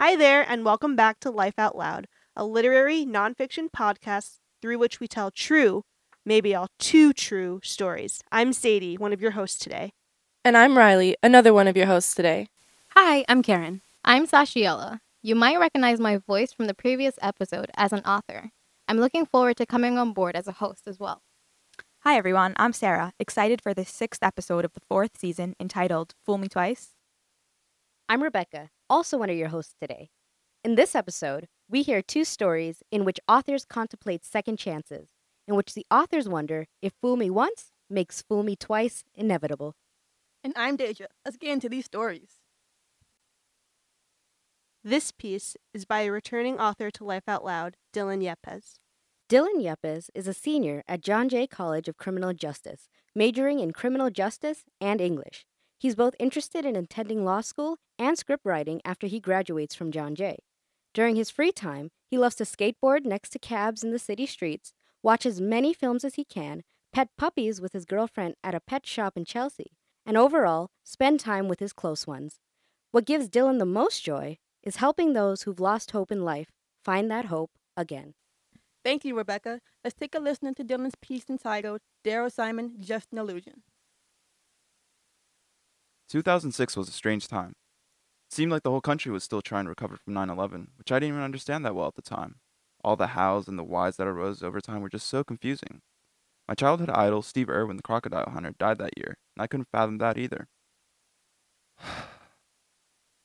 Hi there, and welcome back to Life Out Loud, a literary nonfiction podcast through which we tell true, maybe all too true, stories. I'm Sadie, one of your hosts today. And I'm Riley, another one of your hosts today. Hi, I'm Karen. I'm Sashiola. You might recognize my voice from the previous episode as an author. I'm looking forward to coming on board as a host as well. Hi, everyone. I'm Sarah, excited for the 6th episode of the 4th season entitled Fool Me Twice. I'm Rebecca, also one of your hosts today. In this episode, we hear two stories in which authors contemplate second chances, in which the authors wonder if fool me once makes fool me twice inevitable. And I'm Deja. Let's get into these stories. This piece is by a returning author to Life Out Loud, Dylan Yepes. Dylan Yepes is a senior at John Jay College of Criminal Justice, majoring in criminal justice and English. He's both interested in attending law school and script writing after he graduates from John Jay. During his free time, he loves to skateboard next to cabs in the city streets, watch as many films as he can, pet puppies with his girlfriend at a pet shop in Chelsea, and overall, spend time with his close ones. What gives Dylan the most joy is helping those who've lost hope in life find that hope again. Thank you, Rebecca. Let's take a listen to Dylan's piece entitled, Daryl Simon, Justin Illusion. 2006 was a strange time. It seemed like the whole country was still trying to recover from 9/11, which I didn't even understand that well at the time. All the hows and the whys that arose over time were just so confusing. My childhood idol, Steve Irwin, the crocodile hunter, died that year, and I couldn't fathom that either.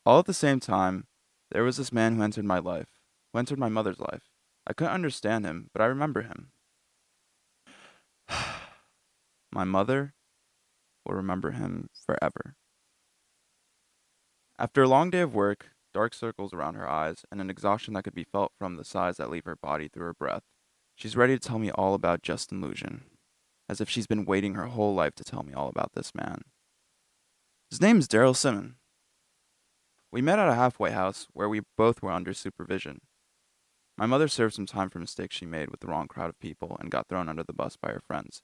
All at the same time, there was this man who entered my life, who entered my mother's life. I couldn't understand him, but I remember him. My mother will remember him forever. After a long day of work, dark circles around her eyes, and an exhaustion that could be felt from the sighs that leave her body through her breath, she's ready to tell me all about Justin Illusion, as if she's been waiting her whole life to tell me all about this man. His name is Daryl Simon. We met at a halfway house where we both were under supervision. My mother served some time for mistakes she made with the wrong crowd of people and got thrown under the bus by her friends.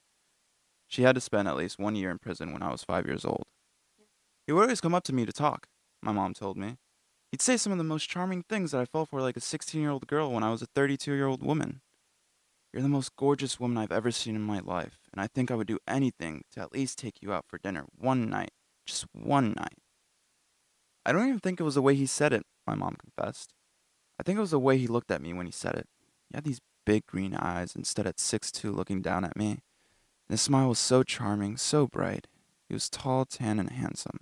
She had to spend at least 1 year in prison when I was 5 years old. He would always come up to me to talk. My mom told me. He'd say some of the most charming things that I fell for like a 16-year-old girl when I was a 32-year-old woman. You're the most gorgeous woman I've ever seen in my life, and I think I would do anything to at least take you out for dinner one night, just one night. I don't even think it was the way he said it, my mom confessed. I think it was the way he looked at me when he said it. He had these big green eyes and stood at 6'2", looking down at me. And his smile was so charming, so bright. He was tall, tan, and handsome.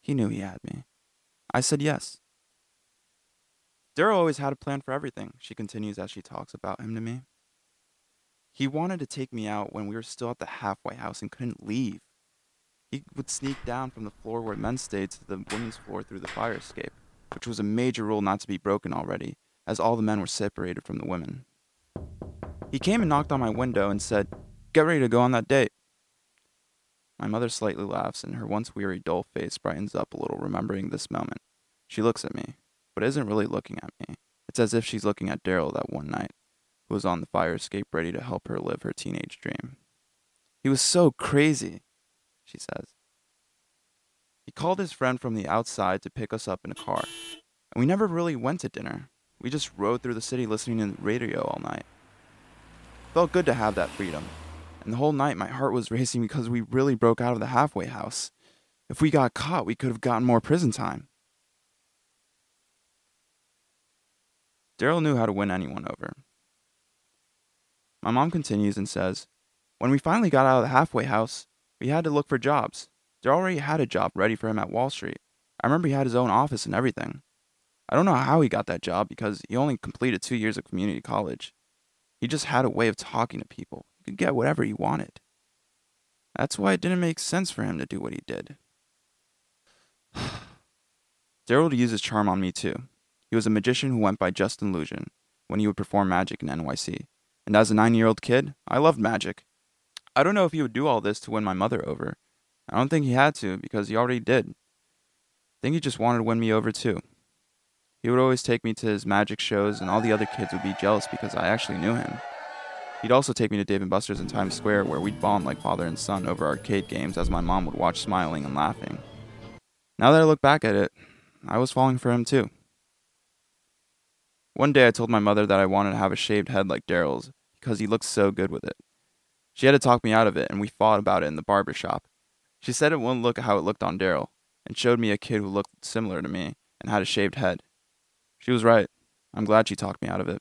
He knew he had me. I said yes. Daryl always had a plan for everything, she continues as she talks about him to me. He wanted to take me out when we were still at the halfway house and couldn't leave. He would sneak down from the floor where men stayed to the women's floor through the fire escape, which was a major rule not to be broken already, as all the men were separated from the women. He came and knocked on my window and said, "Get ready to go on that date." My mother slightly laughs, and her once weary, dull face brightens up a little, remembering this moment. She looks at me, but isn't really looking at me. It's as if she's looking at Daryl that one night, who was on the fire escape ready to help her live her teenage dream. "He was so crazy," she says. He called his friend from the outside to pick us up in a car, and we never really went to dinner. We just rode through the city listening to the radio all night. It felt good to have that freedom. And the whole night, my heart was racing because we really broke out of the halfway house. If we got caught, we could have gotten more prison time. Daryl knew how to win anyone over. My mom continues and says, "When we finally got out of the halfway house, we had to look for jobs. Daryl already had a job ready for him at Wall Street. I remember he had his own office and everything. I don't know how he got that job because he only completed 2 years of community college. He just had a way of talking to people. Could get whatever he wanted. That's why it didn't make sense for him to do what he did. Daryl used his charm on me too. He was a magician who went by Justin Illusion when he would perform magic in NYC. And as a 9-year-old kid, I loved magic. I don't know if he would do all this to win my mother over. I don't think he had to, because he already did. I think he just wanted to win me over too. He would always take me to his magic shows, and all the other kids would be jealous because I actually knew him. He'd also take me to Dave & Buster's in Times Square, where we'd bond like father and son over arcade games as my mom would watch smiling and laughing. Now that I look back at it, I was falling for him too. One day I told my mother that I wanted to have a shaved head like Daryl's because he looked so good with it. She had to talk me out of it, and we fought about it in the barber shop. She said it wouldn't look how it looked on Daryl, and showed me a kid who looked similar to me and had a shaved head. She was right. I'm glad she talked me out of it.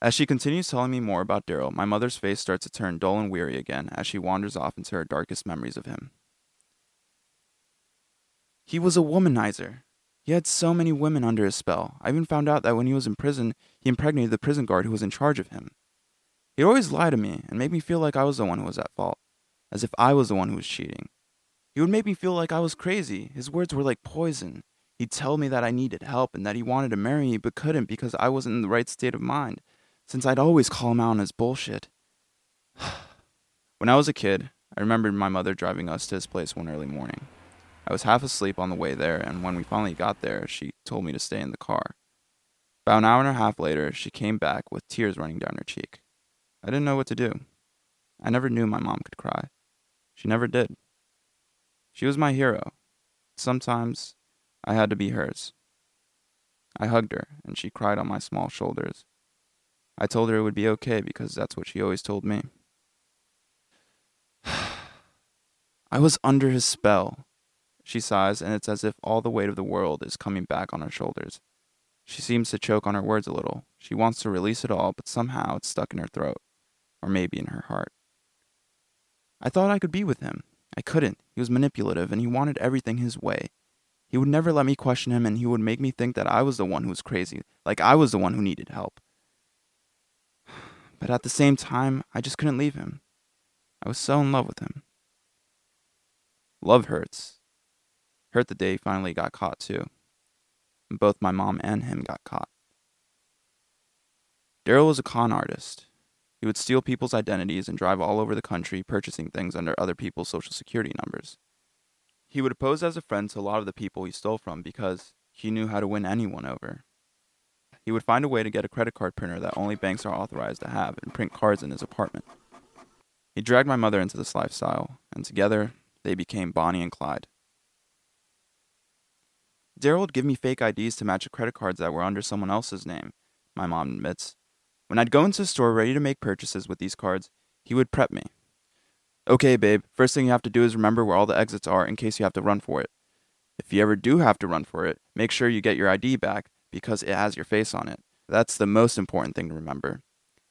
As she continues telling me more about Daryl, my mother's face starts to turn dull and weary again as she wanders off into her darkest memories of him. He was a womanizer. He had so many women under his spell. I even found out that when he was in prison, he impregnated the prison guard who was in charge of him. He'd always lie to me and make me feel like I was the one who was at fault, as if I was the one who was cheating. He would make me feel like I was crazy. His words were like poison. He'd tell me that I needed help and that he wanted to marry me but couldn't because I wasn't in the right state of mind, since I'd always call him out on his bullshit. When I was a kid, I remembered my mother driving us to his place one early morning. I was half asleep on the way there, and when we finally got there, she told me to stay in the car. About an hour and a half later, she came back with tears running down her cheek. I didn't know what to do. I never knew my mom could cry. She never did. She was my hero. Sometimes I had to be hers. I hugged her, and she cried on my small shoulders. I told her it would be okay because that's what she always told me. I was under his spell. She sighs, and it's as if all the weight of the world is coming back on her shoulders. She seems to choke on her words a little. She wants to release it all, but somehow it's stuck in her throat, or maybe in her heart. I thought I could be with him. I couldn't. He was manipulative, and he wanted everything his way. He would never let me question him, and he would make me think that I was the one who was crazy, like I was the one who needed help. But at the same time, I just couldn't leave him. I was so in love with him. Love hurts. Hurt the day he finally got caught, too. And both my mom and him got caught. Daryl was a con artist. He would steal people's identities and drive all over the country purchasing things under other people's social security numbers. He would pose as a friend to a lot of the people he stole from because he knew how to win anyone over. He would find a way to get a credit card printer that only banks are authorized to have and print cards in his apartment. He dragged my mother into this lifestyle, and together they became Bonnie and Clyde. Daryl would give me fake IDs to match the credit cards that were under someone else's name, my mom admits. When I'd go into the store ready to make purchases with these cards, he would prep me. Okay, babe, first thing you have to do is remember where all the exits are in case you have to run for it. If you ever do have to run for it, make sure you get your ID back because it has your face on it. That's the most important thing to remember.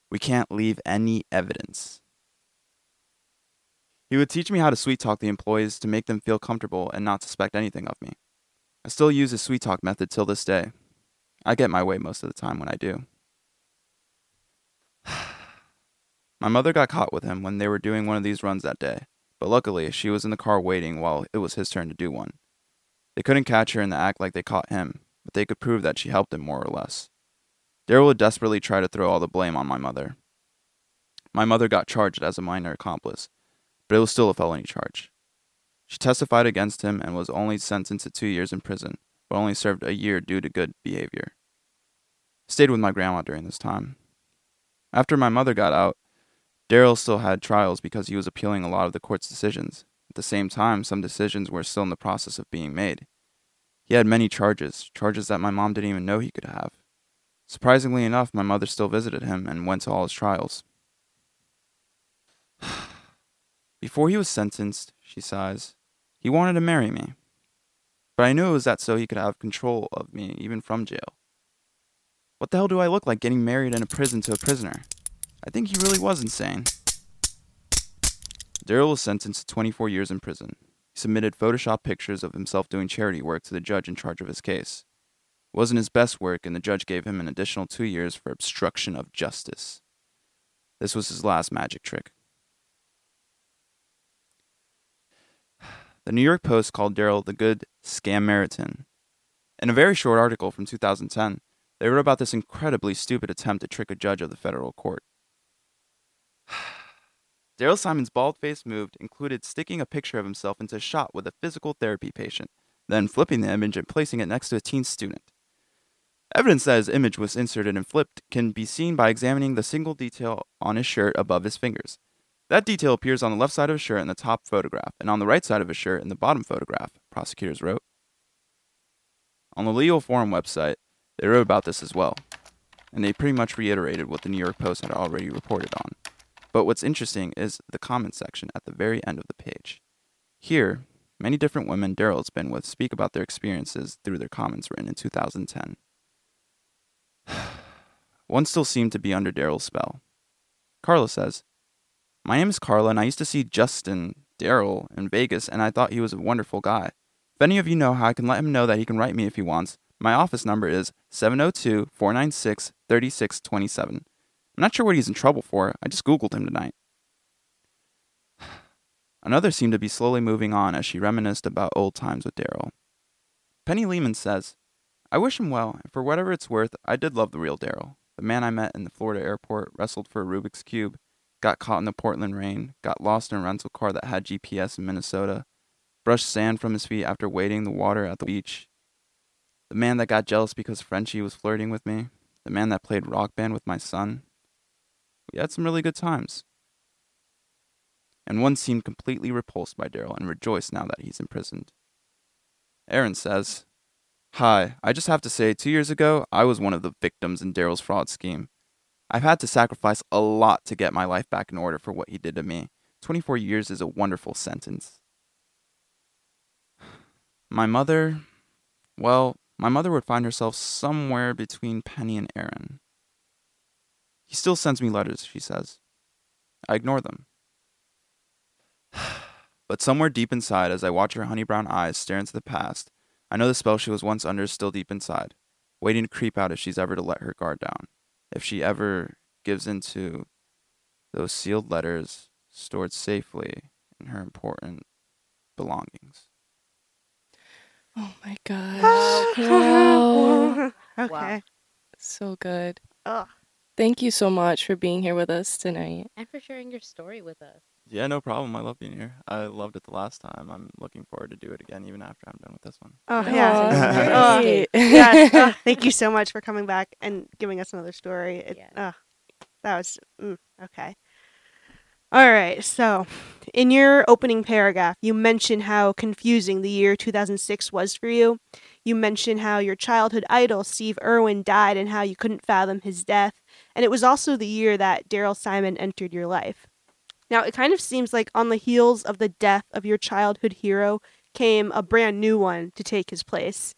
We can't leave any evidence. He would teach me how to sweet talk the employees to make them feel comfortable and not suspect anything of me. I still use his sweet talk method till this day. I get my way most of the time when I do. My mother got caught with him when they were doing one of these runs that day, but luckily she was in the car waiting while it was his turn to do one. They couldn't catch her in the act like they caught him, but they could prove that she helped him more or less. Daryl would desperately try to throw all the blame on my mother. My mother got charged as a minor accomplice, but it was still a felony charge. She testified against him and was only sentenced to 2 years in prison, but only served a year due to good behavior. I stayed with my grandma during this time. After my mother got out, Daryl still had trials because he was appealing a lot of the court's decisions. At the same time, some decisions were still in the process of being made. He had many charges that my mom didn't even know he could have. Surprisingly enough, my mother still visited him and went to all his trials. Before he was sentenced, she sighs, he wanted to marry me, but I knew it was that so he could have control of me, even from jail. What the hell do I look like getting married in a prison to a prisoner? I think he really was insane. Daryl was sentenced to 24 years in prison. He submitted Photoshop pictures of himself doing charity work to the judge in charge of his case. It wasn't his best work, and the judge gave him an additional 2 years for obstruction of justice. This was his last magic trick. the New York Post called Daryl the good Scameritan. In a very short article from 2010, they wrote about this incredibly stupid attempt to trick a judge of the federal court. Daryl Simon's bald-faced move included sticking a picture of himself into a shot with a physical therapy patient, then flipping the image and placing it next to a teen student. Evidence that his image was inserted and flipped can be seen by examining the single detail on his shirt above his fingers. That detail appears on the left side of his shirt in the top photograph, and on the right side of his shirt in the bottom photograph, prosecutors wrote. On the Legal Forum website, they wrote about this as well, and they pretty much reiterated what the New York Post had already reported on. But what's interesting is the comment section at the very end of the page. Here, many different women Daryl's been with speak about their experiences through their comments written in 2010. One still seemed to be under Daryl's spell. Carla says, "My name is Carla, and I used to see Justin, Daryl, in Vegas, and I thought he was a wonderful guy. If any of you know how I can let him know that he can write me if he wants, my office number is 702-496-3627. I'm not sure what he's in trouble for. I just Googled him tonight." Another seemed to be slowly moving on as she reminisced about old times with Daryl. Penny Lehman says, "I wish him well, and for whatever it's worth, I did love the real Daryl. The man I met in the Florida airport, wrestled for a Rubik's Cube, got caught in the Portland rain, got lost in a rental car that had GPS in Minnesota, brushed sand from his feet after wading the water at the beach. The man that got jealous because Frenchie was flirting with me. The man that played rock band with my son. We had some really good times." And one seemed completely repulsed by Daryl and rejoiced now that he's imprisoned. Aaron says, "Hi, I just have to say 2 years ago, I was one of the victims in Daryl's fraud scheme. I've had to sacrifice a lot to get my life back in order for what he did to me. 24 years is a wonderful sentence. My mother would find herself somewhere between Penny and Aaron. He still sends me letters," she says. "I ignore them. But somewhere deep inside, as I watch her honey brown eyes stare into the past, I know the spell she was once under is still deep inside, waiting to creep out if she's ever to let her guard down, if she ever gives into those sealed letters stored safely in her important belongings." Oh my gosh. Wow. Okay. Wow. So good. Ugh. Thank you so much for being here with us tonight. And for sharing your story with us. Yeah, no problem. I love being here. I loved it the last time. I'm looking forward to do it again, even after I'm done with this one. Oh, yeah. Oh, thank you so much for coming back and giving us another story. Okay. All right, so in your opening paragraph, you mention how confusing the year 2006 was for you. You mention how your childhood idol, Steve Irwin, died and how you couldn't fathom his death. And it was also the year that Daryl Simon entered your life. Now, it kind of seems like on the heels of the death of your childhood hero came a brand new one to take his place.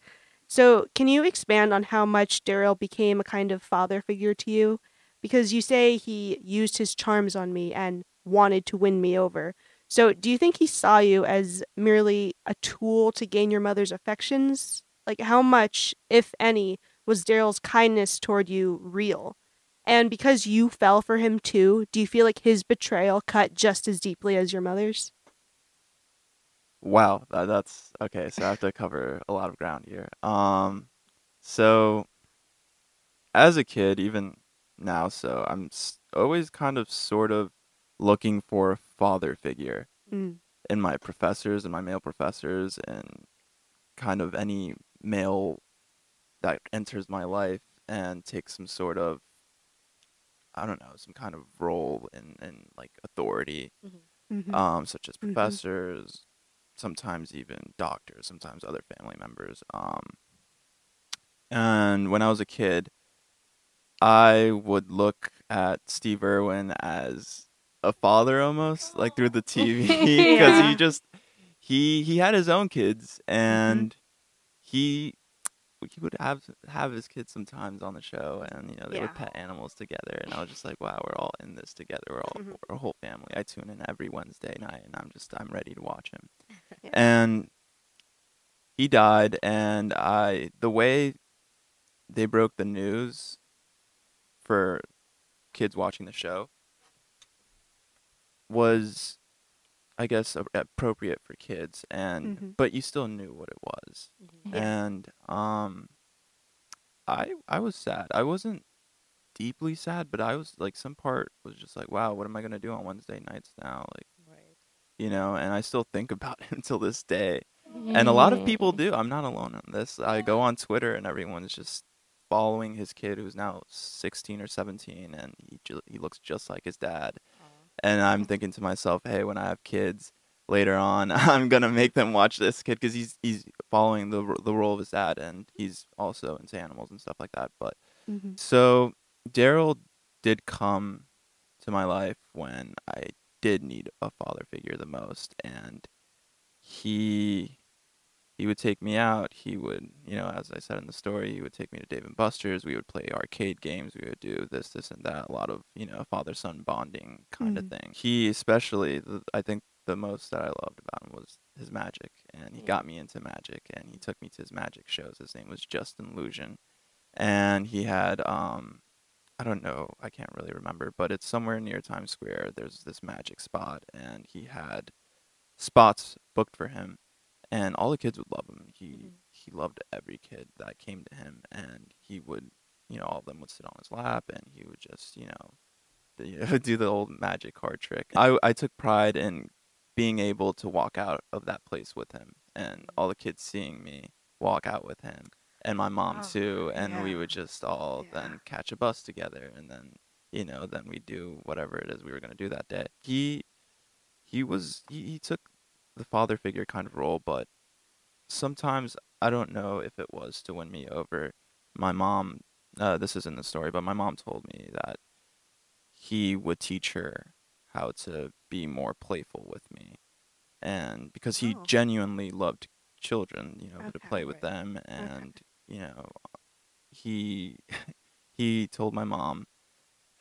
So can you expand on how much Daryl became a kind of father figure to you? Because you say he used his charms on me and wanted to win me over. So do you think he saw you as merely a tool to gain your mother's affections? Like, how much, if any, was Daryl's kindness toward you real? And because you fell for him too, do you feel like his betrayal cut just as deeply as your mother's? Wow, that's okay. So I have to cover a lot of ground here. So as a kid, even now, so I'm always kind of sort of looking for a father figure in my professors and my male professors and kind of any male that enters my life and takes some sort of, I don't know, some kind of role in like authority, such as professors, sometimes even doctors, sometimes other family members. And when I was a kid, I would look at Steve Irwin as a father almost, like through the TV, because he had his own kids, and he would have his kids sometimes on the show, and you know they would pet animals together, and I was just like, wow, we're all in this together, we're a whole family. I tune in every Wednesday night, and I'm ready to watch him. And he died, and the way they broke the news for kids watching the show was I guess, appropriate for kids, and mm-hmm. but you still knew what it was. Mm-hmm. Yeah. And I was sad. I wasn't deeply sad, but I was like, some part was just like, wow, what am I gonna do on Wednesday nights now? Like, right. You know, and I still think about it until this day. Mm-hmm. And a lot of people do. I'm not alone on this. I go on Twitter and everyone's just following his kid who's now 16 or 17, and he looks just like his dad. And I'm thinking to myself, hey, when I have kids later on, I'm going to make them watch this kid, because he's following the role of his dad, and he's also into animals and stuff like that. But mm-hmm. So Daryl did come to my life when I did need a father figure the most. And he would take me out. He would, you know, as I said in the story, he would take me to Dave & Buster's. We would play arcade games. We would do this and that. A lot of, you know, father-son bonding kind mm-hmm. of thing. He especially, I think the most that I loved about him was his magic. And he got me into magic. And he took me to his magic shows. His name was Justin Illusion. And he had, I don't know, I can't really remember, but it's somewhere near Times Square. There's this magic spot. And he had spots booked for him. And all the kids would love him. He loved every kid that came to him. And he would, you know, all of them would sit on his lap. And he would just, you know do the old magic card trick. I took pride in being able to walk out of that place with him. And all the kids seeing me walk out with him. And my mom, too. And we would just all then catch a bus together. And then, you know, then we'd do whatever it is we were going to do that day. He took the father figure kind of role, but sometimes I don't know if it was to win me over. My mom, this isn't the story, but my mom told me that he would teach her how to be more playful with me, and because he genuinely loved children, you know, to play with them, and you know, he told my mom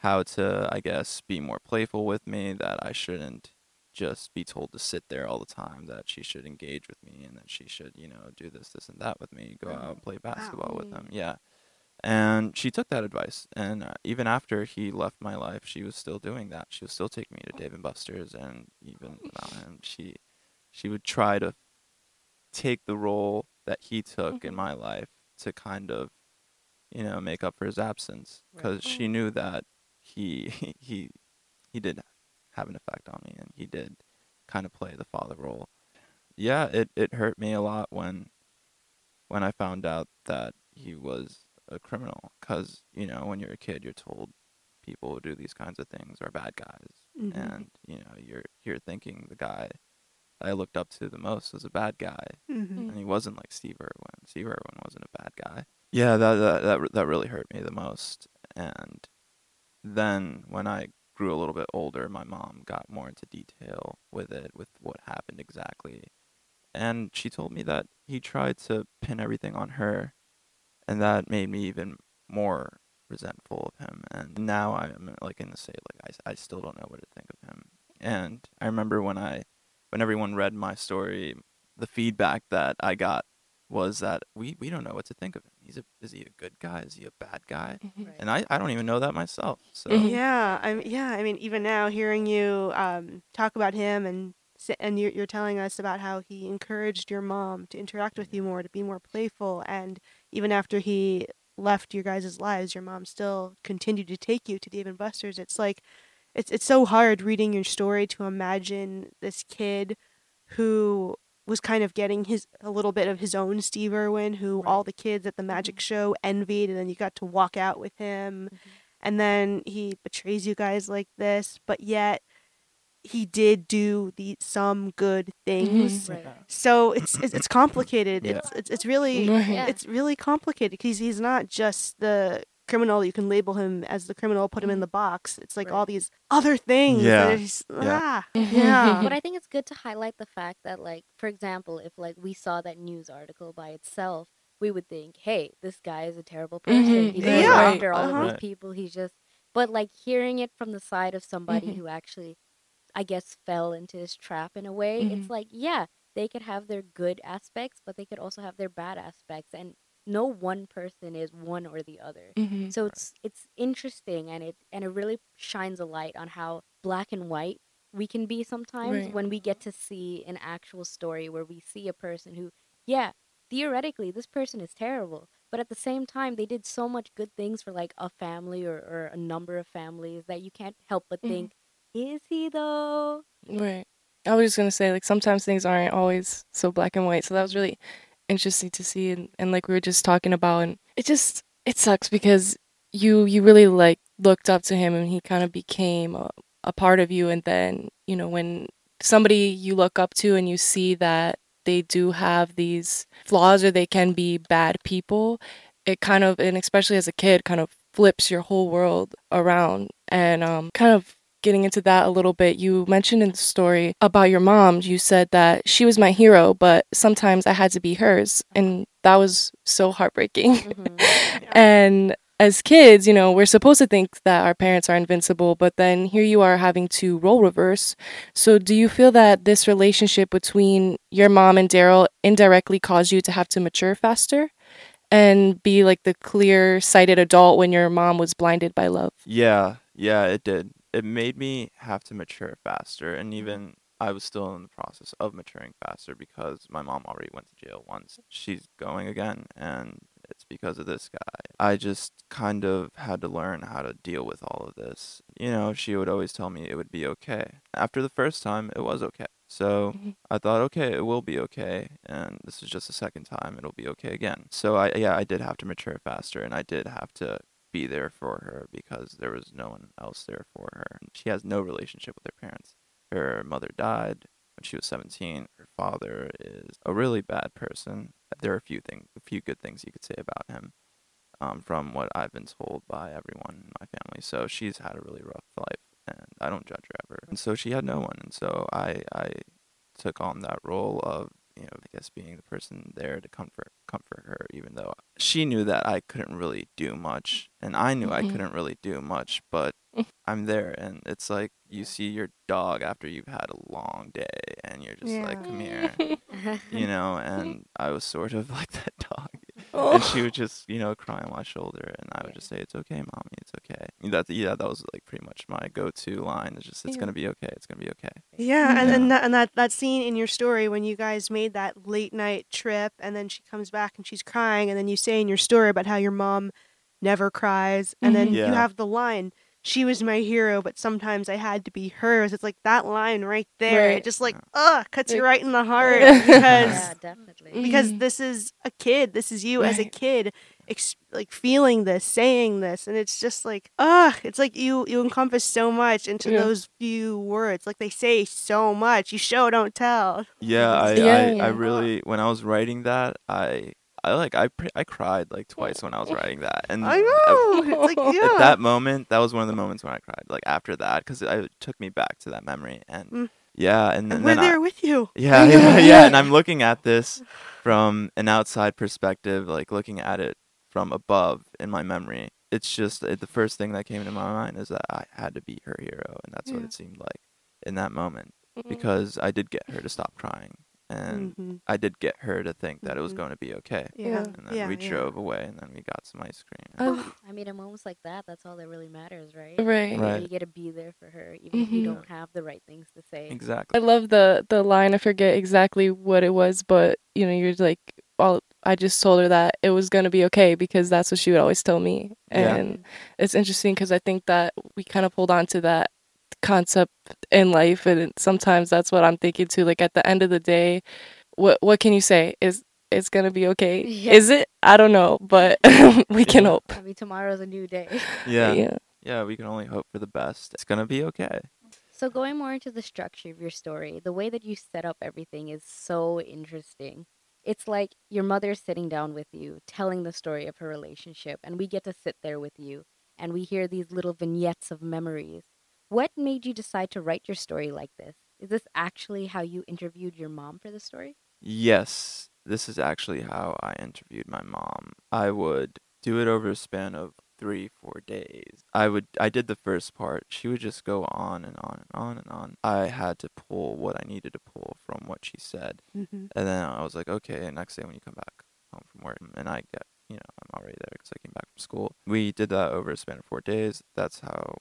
how to, I guess, be more playful with me, that I shouldn't just be told to sit there all the time, that she should engage with me, and that she should, you know, do this and that with me, go out and play basketball with them. Yeah. And she took that advice. And even after he left my life, she was still doing that. She would still take me to Dave & Buster's, and even she would try to take the role that he took in my life to kind of, you know, make up for his absence, because she knew that he did have an effect on me, and he did kind of play the father role. Yeah, it hurt me a lot when I found out that he was a criminal, because, you know, when you're a kid, you're told people who do these kinds of things are bad guys, mm-hmm. and, you know, you're thinking the guy I looked up to the most was a bad guy, mm-hmm. and he wasn't like Steve Irwin. Steve Irwin wasn't a bad guy. Yeah, that really hurt me the most. And then when I grew a little bit older, my mom got more into detail with it, with what happened exactly. And she told me that he tried to pin everything on her, and that made me even more resentful of him. And now I'm like in the state, like I still don't know what to think of him. And I remember when everyone read my story, the feedback that I got was that we don't know what to think of him. Is he a good guy? Is he a bad guy? Right. And I don't even know that myself. So I mean, even now hearing you talk about him, and you're telling us about how he encouraged your mom to interact with you more, to be more playful, and even after he left your guys' lives, your mom still continued to take you to Dave & Buster's. It's like it's so hard reading your story to imagine this kid who was kind of getting a little bit of his own Steve Irwin, who all the kids at the magic show envied, and then you got to walk out with him, and then he betrays you guys like this, but yet he did do some good things. So it's complicated. It's really it's really complicated, because he's not just the criminal. You can label him as the criminal, put him in the box. It's like all these other things. But I think it's good to highlight the fact that, like, for example, if like we saw that news article by itself, we would think, hey, this guy is a terrible person. He's after all of these people. He's just, but like hearing it from the side of somebody who actually, I guess, fell into his trap in a way, it's like, they could have their good aspects, but they could also have their bad aspects, and no one person is one or the other. So it's interesting, and it really shines a light on how black and white we can be sometimes when we get to see an actual story where we see a person who, theoretically, this person is terrible. But at the same time, they did so much good things for like a family or a number of families that you can't help but think, is he though? Right. I was just going to say, like, sometimes things aren't always so black and white. So that was really interesting to see. And like we were just talking about, and it sucks because you really like looked up to him and he kind of became a part of you. And then, you know, when somebody you look up to and you see that they do have these flaws or they can be bad people, it kind of, and especially as a kid, kind of flips your whole world around. And kind of getting into that a little bit, you mentioned in the story about your mom, you said that she was my hero, but sometimes I had to be hers. And that was so heartbreaking. Mm-hmm. And as kids, you know, we're supposed to think that our parents are invincible, but then here you are having to role reverse. So do you feel that this relationship between your mom and Daryl indirectly caused you to have to mature faster and be like the clear-sighted adult when your mom was blinded by love? Yeah, it did. It made me have to mature faster. And even I was still in the process of maturing faster because my mom already went to jail once. She's going again, and it's because of this guy. I just kind of had to learn how to deal with all of this. You know, she would always tell me it would be okay. After the first time, it was okay. So I thought, okay, it will be okay. And this is just the second time. It'll be okay again. So I did have to mature faster, and I did have to be there for her because there was no one else there for her. She has no relationship with her parents. Her mother died when she was 17. Her father is a really bad person. There are a few good things you could say about him, from what I've been told by everyone in my family. So she's had a really rough life, and I don't judge her ever. And so she had no one, and so I took on that role of, you know, I guess being the person there to comfort her, even though she knew that I couldn't really do much, and I knew I couldn't really do much, but I'm there. And it's like you see your dog after you've had a long day, and you're just like, come here, you know. And I was sort of like that dog, and she would just, you know, cry on my shoulder, and I would just say, it's okay, mommy, it's okay. That was like pretty much my go-to line. It's just, it's gonna be okay, it's gonna be okay. And that scene in your story when you guys made that late night trip, and then she comes back and she's crying, and then you say in your story about how your mom never cries, and then you have the line, she was my hero, but sometimes I had to be hers. It's like that line right there. Right. It just like, cuts you right in the heart. Because, definitely. Because this is a kid. This is you as a kid, feeling this, saying this. And it's just like, it's like you encompass so much into those few words. Like they say so much. You show, don't tell. I really, when I was writing that, I cried like twice when I was writing that, and I know. It's like, at that moment, that was one of the moments when I cried. Like after that, because it took me back to that memory, and and we're there with you. And I'm looking at this from an outside perspective, like looking at it from above in my memory. It's just the first thing that came to my mind is that I had to be her hero, and that's what it seemed like in that moment, because I did get her to stop crying. And I did get her to think that it was going to be okay. Yeah. And then we drove away, and then we got some ice cream. I mean, in moments like that, that's all that really matters, right? Right. You get to be there for her, even if you don't have the right things to say. Exactly. I love the line. I forget exactly what it was, but, you know, you're like, I just told her that it was going to be okay, because that's what she would always tell me. And it's interesting because I think that we kind of hold on to that concept in life, and sometimes that's what I'm thinking too. Like at the end of the day, what can you say? Is it's gonna be okay? Is it? I don't know, but we can hope. I mean, tomorrow's a new day. Yeah, we can only hope for the best. It's gonna be okay. So going more into the structure of your story, the way that you set up everything is so interesting. It's like your mother's sitting down with you, telling the story of her relationship, and we get to sit there with you, and we hear these little vignettes of memories. What made you decide to write your story like this? Is this actually how you interviewed your mom for the story? Yes, this is actually how I interviewed my mom. I would do it over a span of 3-4 days. I did the first part. She would just go on and on and on and on. I had to pull what I needed to pull from what she said. And then I was like, okay, next day when you come back home from work, and I get, you know, I'm already there because I came back from school. We did that over a span of 4 days. That's how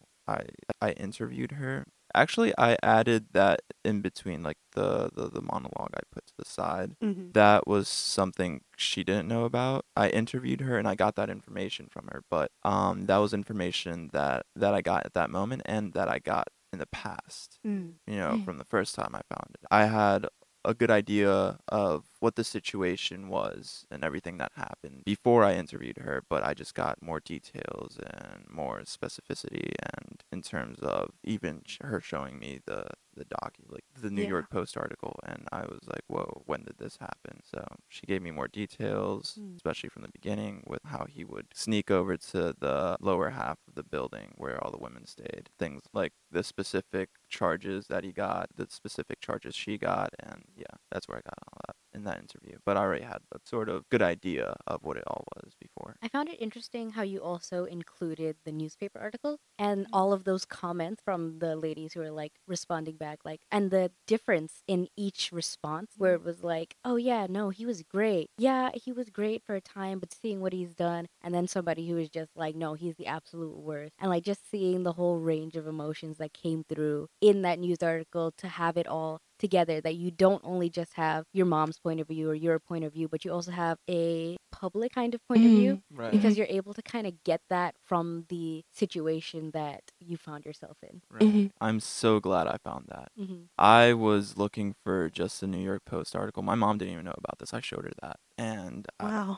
I interviewed her. Actually, I added that in between, like the monologue I put to the side. Mm-hmm. That was something she didn't know about. I interviewed her and I got that information from her, but that was information that I got at that moment and that I got in the past, from the first time I found it. I had a good idea of what the situation was and everything that happened before I interviewed her, but I just got more details and more specificity, and in terms of even her showing me the docu, like the New York Post article, and I was like, whoa, when did this happen? So she gave me more details, especially from the beginning with how he would sneak over to the lower half of the building where all the women stayed, things like the specific charges that he got, the specific charges she got, and that's where I got all that in that interview. But I already had a sort of good idea of what it all was before. I found it interesting how you also included the newspaper article and all of those comments from the ladies who were like responding back, like, and the difference in each response, where it was like, oh yeah, no, he was great. Yeah, he was great for a time, but seeing what he's done, and then somebody who was just like, no, he's the absolute worst. And like just seeing the whole range of emotions that came through in that news article, to have it all together, that you don't only just have your mom's point of view or your point of view, but you also have a public kind of point of view, right. Because you're able to kind of get that from the situation that you found yourself in. Right. Mm-hmm. I'm so glad I found that. Mm-hmm. I was looking for just the New York Post article. My mom didn't even know about this. I showed her that. And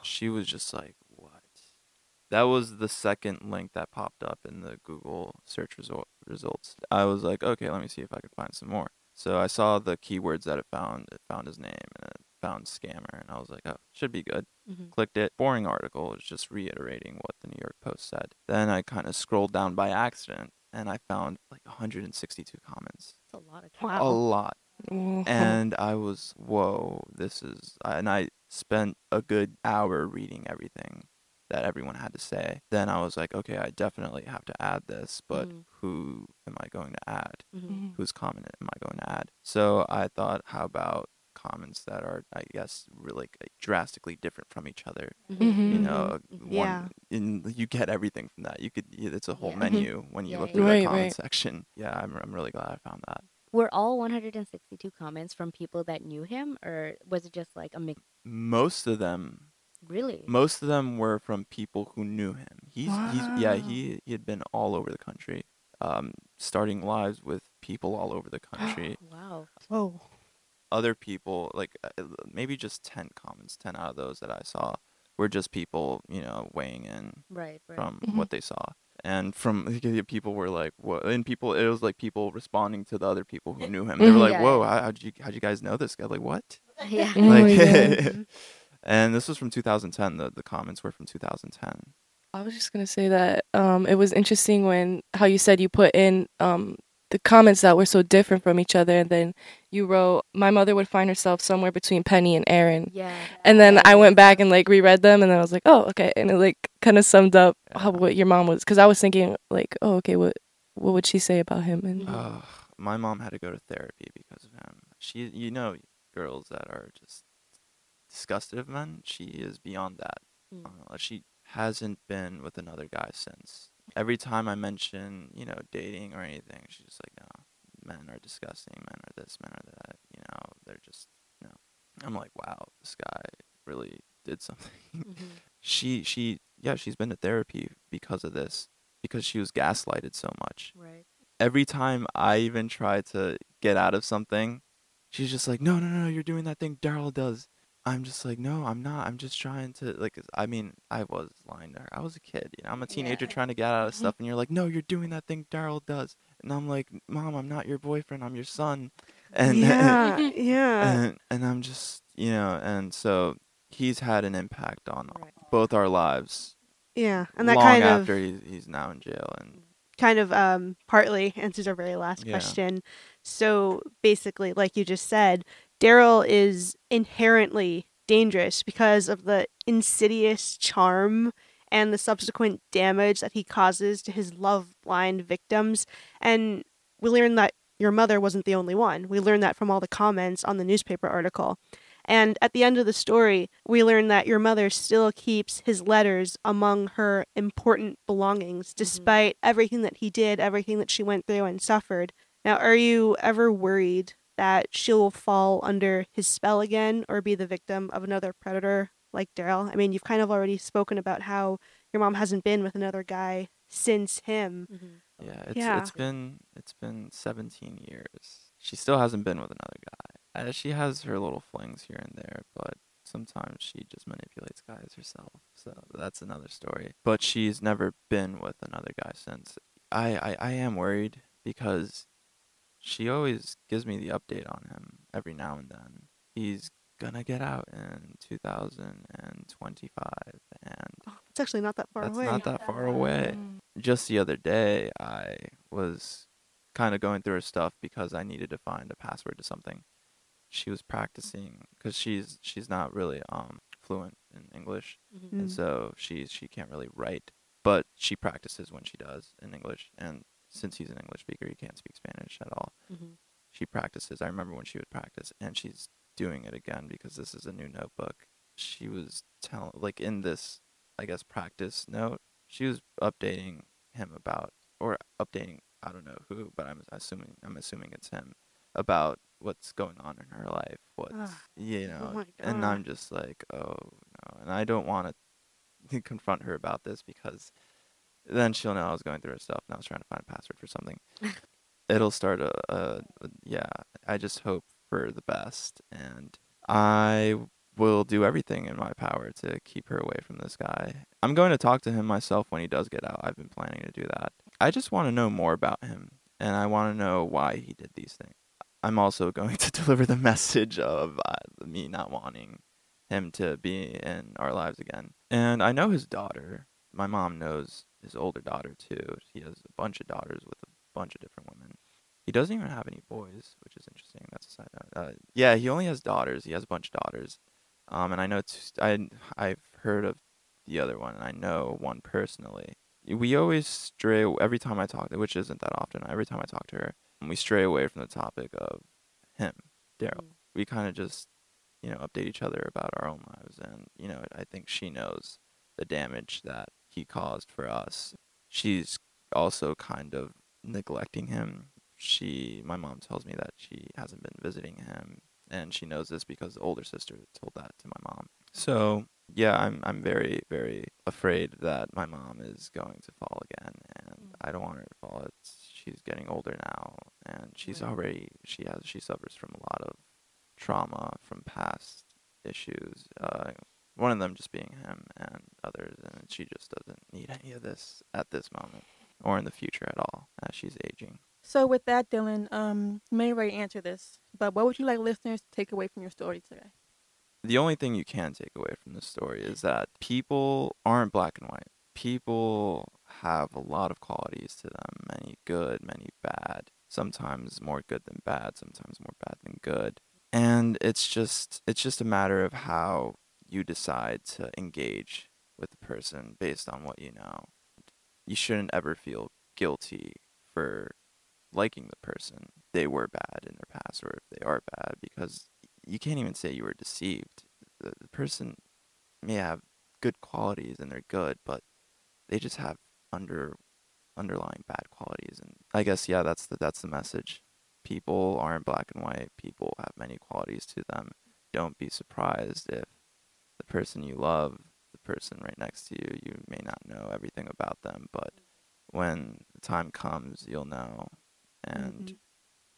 she was just like, what? That was the second link that popped up in the Google search results. I was like, okay, let me see if I can find some more. So I saw the keywords that it found. It found his name and it found scammer. And I was like, oh, should be good. Mm-hmm. Clicked it. Boring article. It was just reiterating what the New York Post said. Then I kind of scrolled down by accident and I found like 162 comments. That's a lot of comments. Wow. A lot. And I was, whoa, this is... And I spent a good hour reading everything that everyone had to say. Then I was like, okay, I definitely have to add this, but who am I going to add? Mm-hmm. Whose comment am I going to add? So I thought, how about comments that are, I guess, really drastically different from each other? Mm-hmm. You know, you get everything from that. You could, it's a whole menu when you look through the comment section. Yeah, I'm really glad I found that. Were all 162 comments from people that knew him, or was it just like a mix? Most of them. Really? Most of them were from people who knew him. He had been all over the country, starting lives with people all over the country. Wow. Whoa. Other people, like maybe just 10 comments, 10 out of those that I saw were just people, weighing in from what they saw. And from people were like, what? And it was like people responding to the other people who knew him. They were like, whoa, how'd you guys know this guy? Like, what? Yeah. And this was from 2010. The comments were from 2010. I was just going to say that it was interesting how you said you put in the comments that were so different from each other. And then you wrote, my mother would find herself somewhere between Penny and Aaron. Yeah. And then I went back and like reread them. And then I was like, oh, okay. And it like kind of summed up what your mom was. Because I was thinking like, oh, okay, what would she say about him? And my mom had to go to therapy because of him. She, girls that are just disgusted of men, she is beyond that. She hasn't been with another guy since. Every time I mention dating or anything, she's just like, no, men are disgusting, men are this, men are that, they're just no. I'm like, wow, this guy really did something. Mm-hmm. She's been to therapy because of this, because she was gaslighted so much. Right. Every time I even try to get out of something, she's just like, no, you're doing that thing Daryl does. I'm just like, no, I'm not. I'm just trying to, like, I mean, I was lying to her. I was a kid. I'm a teenager trying to get out of stuff. And you're like, no, you're doing that thing Daryl does. And I'm like, Mom, I'm not your boyfriend. I'm your son. And And I'm just, and so he's had an impact on both our lives. Yeah. And that kind of. Long after he's now in jail. And kind of partly answers our very last question. So basically, like you just said, Daryl is inherently dangerous because of the insidious charm and the subsequent damage that he causes to his love-blind victims. And we learned that your mother wasn't the only one. We learned that from all the comments on the newspaper article. And at the end of the story, we learn that your mother still keeps his letters among her important belongings, despite everything that he did, everything that she went through and suffered. Now, are you ever worried that she'll fall under his spell again or be the victim of another predator like Daryl? I mean, you've kind of already spoken about how your mom hasn't been with another guy since him. Mm-hmm. It's been 17 years. She still hasn't been with another guy. She has her little flings here and there, but sometimes she just manipulates guys herself. So that's another story. But she's never been with another guy since. I am worried because she always gives me the update on him every now and then. He's gonna get out in 2025, and it's actually not that far away. Just the other day, I was kind of going through her stuff because I needed to find a password to something. She was practicing because she's not really fluent in English, mm-hmm. and so she can't really write, but she practices when she does in English. And since he's an English speaker, he can't speak Spanish at all. Mm-hmm. She practices. I remember when she would practice, and she's doing it again because this is a new notebook. She was telling, like, in this, I guess, practice note, she was updating him about, or updating, I don't know who, but I'm assuming it's him, about what's going on in her life, and I'm just like, oh no. And I don't want to confront her about this because then she'll know I was going through her stuff and I was trying to find a password for something. It'll start I just hope for the best, and I will do everything in my power to keep her away from this guy. I'm going to talk to him myself when he does get out. I've been planning to do that. I just want to know more about him, and I want to know why he did these things. I'm also going to deliver the message of me not wanting him to be in our lives again. And I know his daughter. My mom knows his older daughter too. He has a bunch of daughters with a bunch of different women. He doesn't even have any boys, which is interesting. That's a side note. He only has daughters. He has a bunch of daughters. And I know I've heard of the other one, and I know one personally. We always stray, every time I talk to her, which isn't that often, every time I talk to her, we stray away from the topic of him, Daryl. Mm-hmm. We kind of just, update each other about our own lives. And, I think she knows the damage that he caused for us. She's also kind of neglecting him. My mom tells me that she hasn't been visiting him, and she knows this because the older sister told that to my mom. So yeah, I'm very, very afraid that my mom is going to fall again, and I don't want her to fall. She's getting older now, and she suffers from a lot of trauma from past issues. One of them just being him and others, and she just doesn't need any of this at this moment or in the future at all as she's aging. So with that, Dylan, you may already answer this, but what would you like listeners to take away from your story today? The only thing you can take away from this story is that people aren't black and white. People have a lot of qualities to them, many good, many bad, sometimes more good than bad, sometimes more bad than good. And it's just a matter of how you decide to engage with the person based on what you know. You shouldn't ever feel guilty for liking the person, they were bad in their past, or if they are bad, because you can't even say you were deceived. The person may have good qualities and they're good, but they just have underlying bad qualities. And I guess that's the message. People aren't black and white. People have many qualities to them. Don't be surprised if the person you love, the person right next to you, you may not know everything about them, but when the time comes, you'll know. And mm-hmm.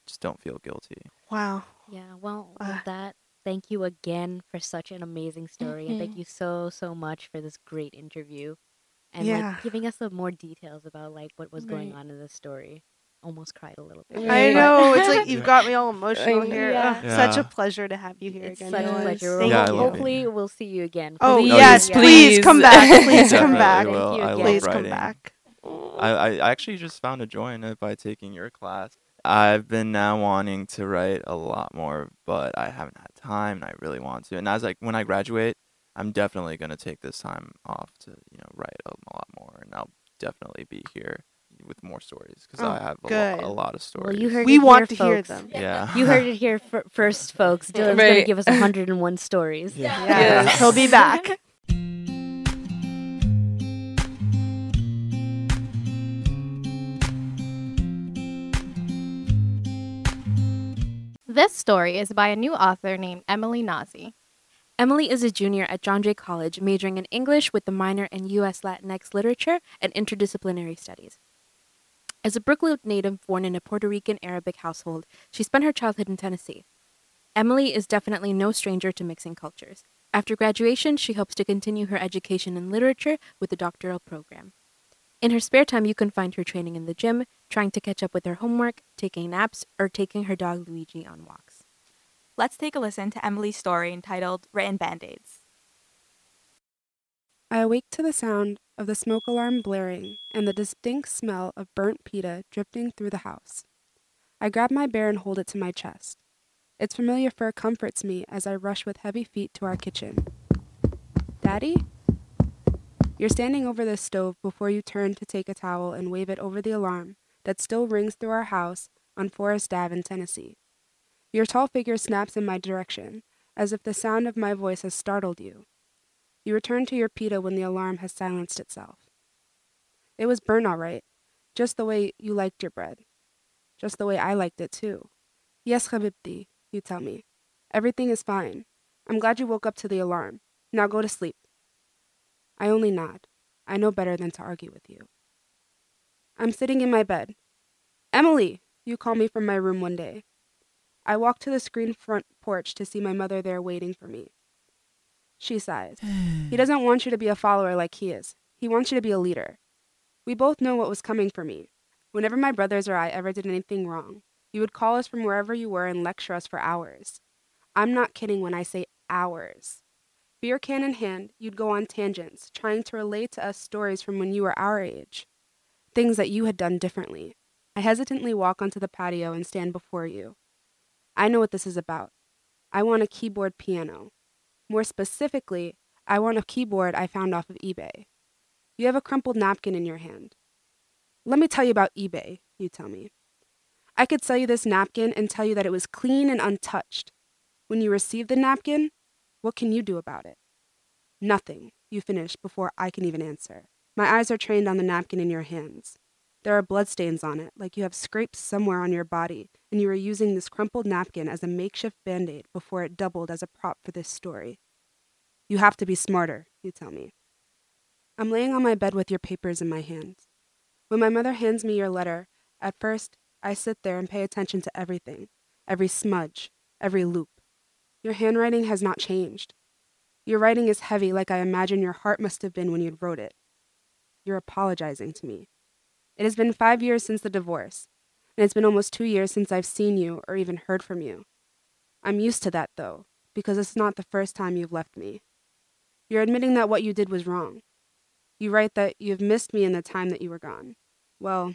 just don't feel guilty. Wow. Yeah, well, with that, thank you again for such an amazing story. Mm-hmm. And thank you so, so much for this great interview. And giving us some more details about what was going on in this story. Almost cried a little bit. I know. It's like you've got me all emotional here. Yeah. Yeah. Such a pleasure to have you here again. Such a pleasure. Hopefully we'll see you again. Oh, yes, please come back. Please come back. Please come back. I actually just found a joy in it by taking your class. I've been now wanting to write a lot more, but I haven't had time, and I really want to. And I was like, when I graduate, I'm definitely going to take this time off to, write a lot more, and I'll definitely be here with more stories because I have a lot of stories. Well, we want to hear them. Yeah. You heard it here first, folks. Dylan's going to give us 101 stories. Yeah. Yes. He'll be back. This story is by a new author named Emily Nazi. Emily is a junior at John Jay College, majoring in English with a minor in U.S. Latinx literature and interdisciplinary studies. As a Brooklyn native born in a Puerto Rican Arabic household, she spent her childhood in Tennessee. Emily is definitely no stranger to mixing cultures. After graduation, she hopes to continue her education in literature with a doctoral program. In her spare time, you can find her training in the gym, trying to catch up with her homework, taking naps, or taking her dog Luigi on walks. Let's take a listen to Emily's story entitled Written Band-Aids. I awake to the sound of the smoke alarm blaring and the distinct smell of burnt pita drifting through the house. I grab my bear and hold it to my chest. Its familiar fur comforts me as I rush with heavy feet to our kitchen. Daddy? You're standing over the stove before you turn to take a towel and wave it over the alarm that still rings through our house on Forest Ave in Tennessee. Your tall figure snaps in my direction, as if the sound of my voice has startled you. You return to your pita when the alarm has silenced itself. It was burnt all right, just the way you liked your bread. Just the way I liked it, too. Yes, Habibti, you tell me. Everything is fine. I'm glad you woke up to the alarm. Now go to sleep. I only nod. I know better than to argue with you. I'm sitting in my bed. Emily, you call me from my room one day. I walk to the screen front porch to see my mother there waiting for me. She sighs. He doesn't want you to be a follower like he is. He wants you to be a leader. We both know what was coming for me. Whenever my brothers or I ever did anything wrong, you would call us from wherever you were and lecture us for hours. I'm not kidding when I say hours. Beer can in hand, you'd go on tangents, trying to relate to us stories from when you were our age. Things that you had done differently. I hesitantly walk onto the patio and stand before you. I know what this is about. I want a keyboard piano. More specifically, I want a keyboard I found off of eBay. You have a crumpled napkin in your hand. Let me tell you about eBay, you tell me. I could sell you this napkin and tell you that it was clean and untouched. When you receive the napkin, what can you do about it? Nothing, you finish before I can even answer. My eyes are trained on the napkin in your hands. There are bloodstains on it, like you have scrapes somewhere on your body, and you were using this crumpled napkin as a makeshift band-aid before it doubled as a prop for this story. You have to be smarter, you tell me. I'm laying on my bed with your papers in my hand. When my mother hands me your letter, at first, I sit there and pay attention to everything, every smudge, every loop. Your handwriting has not changed. Your writing is heavy, like I imagine your heart must have been when you wrote it. You're apologizing to me. It has been 5 years since the divorce, and it's been almost 2 years since I've seen you or even heard from you. I'm used to that, though, because it's not the first time you've left me. You're admitting that what you did was wrong. You write that you've missed me in the time that you were gone. Well,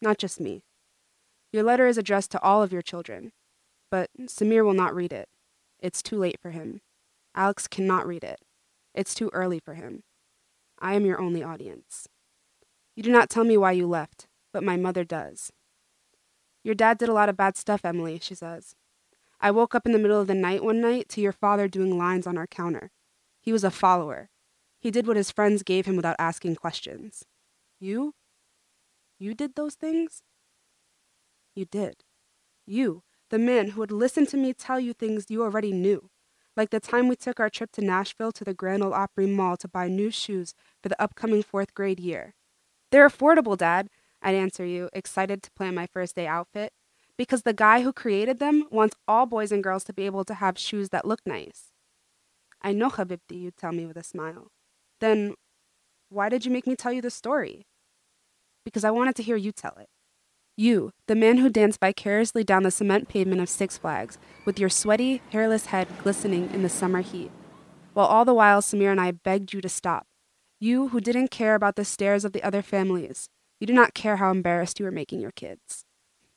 not just me. Your letter is addressed to all of your children, but Samir will not read it. It's too late for him. Alex cannot read it. It's too early for him. I am your only audience. You do not tell me why you left, but my mother does. Your dad did a lot of bad stuff, Emily, she says. I woke up in the middle of the night one night to your father doing lines on our counter. He was a follower. He did what his friends gave him without asking questions. You? You did those things? You did. You, the man who would listen to me tell you things you already knew, like the time we took our trip to Nashville to the Grand Ole Opry Mall to buy new shoes for the upcoming 4th grade year. They're affordable, Dad, I'd answer you, excited to plan my first day outfit, because the guy who created them wants all boys and girls to be able to have shoes that look nice. I know, Habibti, you'd tell me with a smile. Then, why did you make me tell you the story? Because I wanted to hear you tell it. You, the man who danced vicariously down the cement pavement of Six Flags, with your sweaty, hairless head glistening in the summer heat, while all the while Samir and I begged you to stop. You who didn't care about the stares of the other families. You do not care how embarrassed you were making your kids.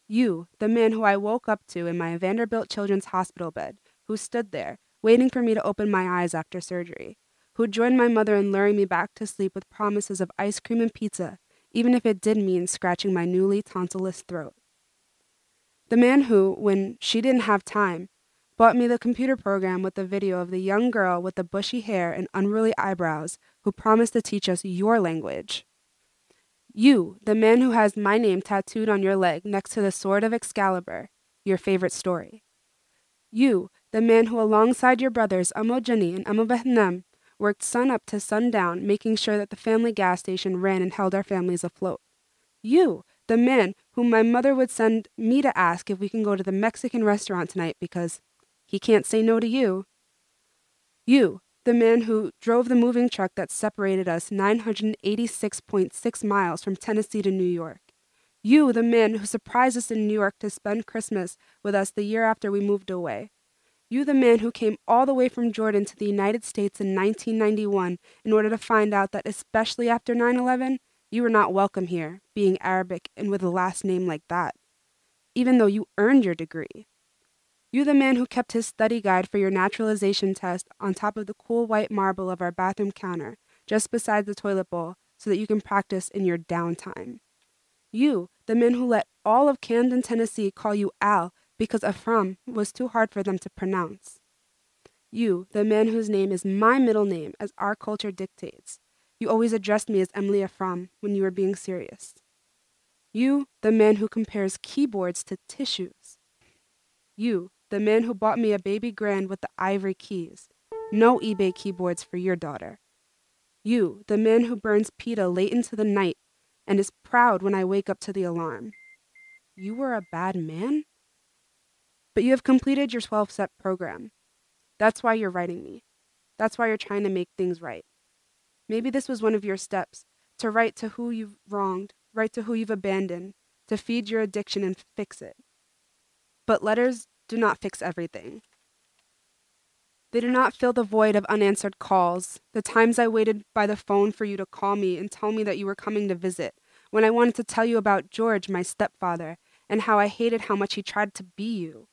You, the man who I woke up to in my Vanderbilt Children's Hospital bed, who stood there, waiting for me to open my eyes after surgery, who joined my mother in luring me back to sleep with promises of ice cream and pizza, even if it did mean scratching my newly tonsilous throat. The man who, when she didn't have time, bought me the computer program with the video of the young girl with the bushy hair and unruly eyebrows who promised to teach us your language. You, the man who has my name tattooed on your leg next to the sword of Excalibur, your favorite story. You, the man who alongside your brothers Amo Jani and Amo Behnam worked sun up to sundown making sure that the family gas station ran and held our families afloat. You, the man whom my mother would send me to ask if we can go to the Mexican restaurant tonight because he can't say no to you. You, the man who drove the moving truck that separated us 986.6 miles from Tennessee to New York. You, the man who surprised us in New York to spend Christmas with us the year after we moved away. You, the man who came all the way from Jordan to the United States in 1991 in order to find out that, especially after 9/11, you were not welcome here, being Arabic and with a last name like that, even though you earned your degree. You, the man who kept his study guide for your naturalization test on top of the cool white marble of our bathroom counter, just beside the toilet bowl, so that you can practice in your downtime. You, the man who let all of Camden, Tennessee call you Al because Afram was too hard for them to pronounce. You, the man whose name is my middle name as our culture dictates. You always addressed me as Emily Afram when you were being serious. You, the man who compares keyboards to tissues. You, the man who bought me a baby grand with the ivory keys. No eBay keyboards for your daughter. You, the man who burns pita late into the night and is proud when I wake up to the alarm. You were a bad man? But you have completed your 12-step program. That's why you're writing me. That's why you're trying to make things right. Maybe this was one of your steps, to write to who you've wronged, write to who you've abandoned, to feed your addiction and fix it. But letters do not fix everything. They do not fill the void of unanswered calls, the times I waited by the phone for you to call me and tell me that you were coming to visit, when I wanted to tell you about George, my stepfather, and how I hated how much he tried to be you,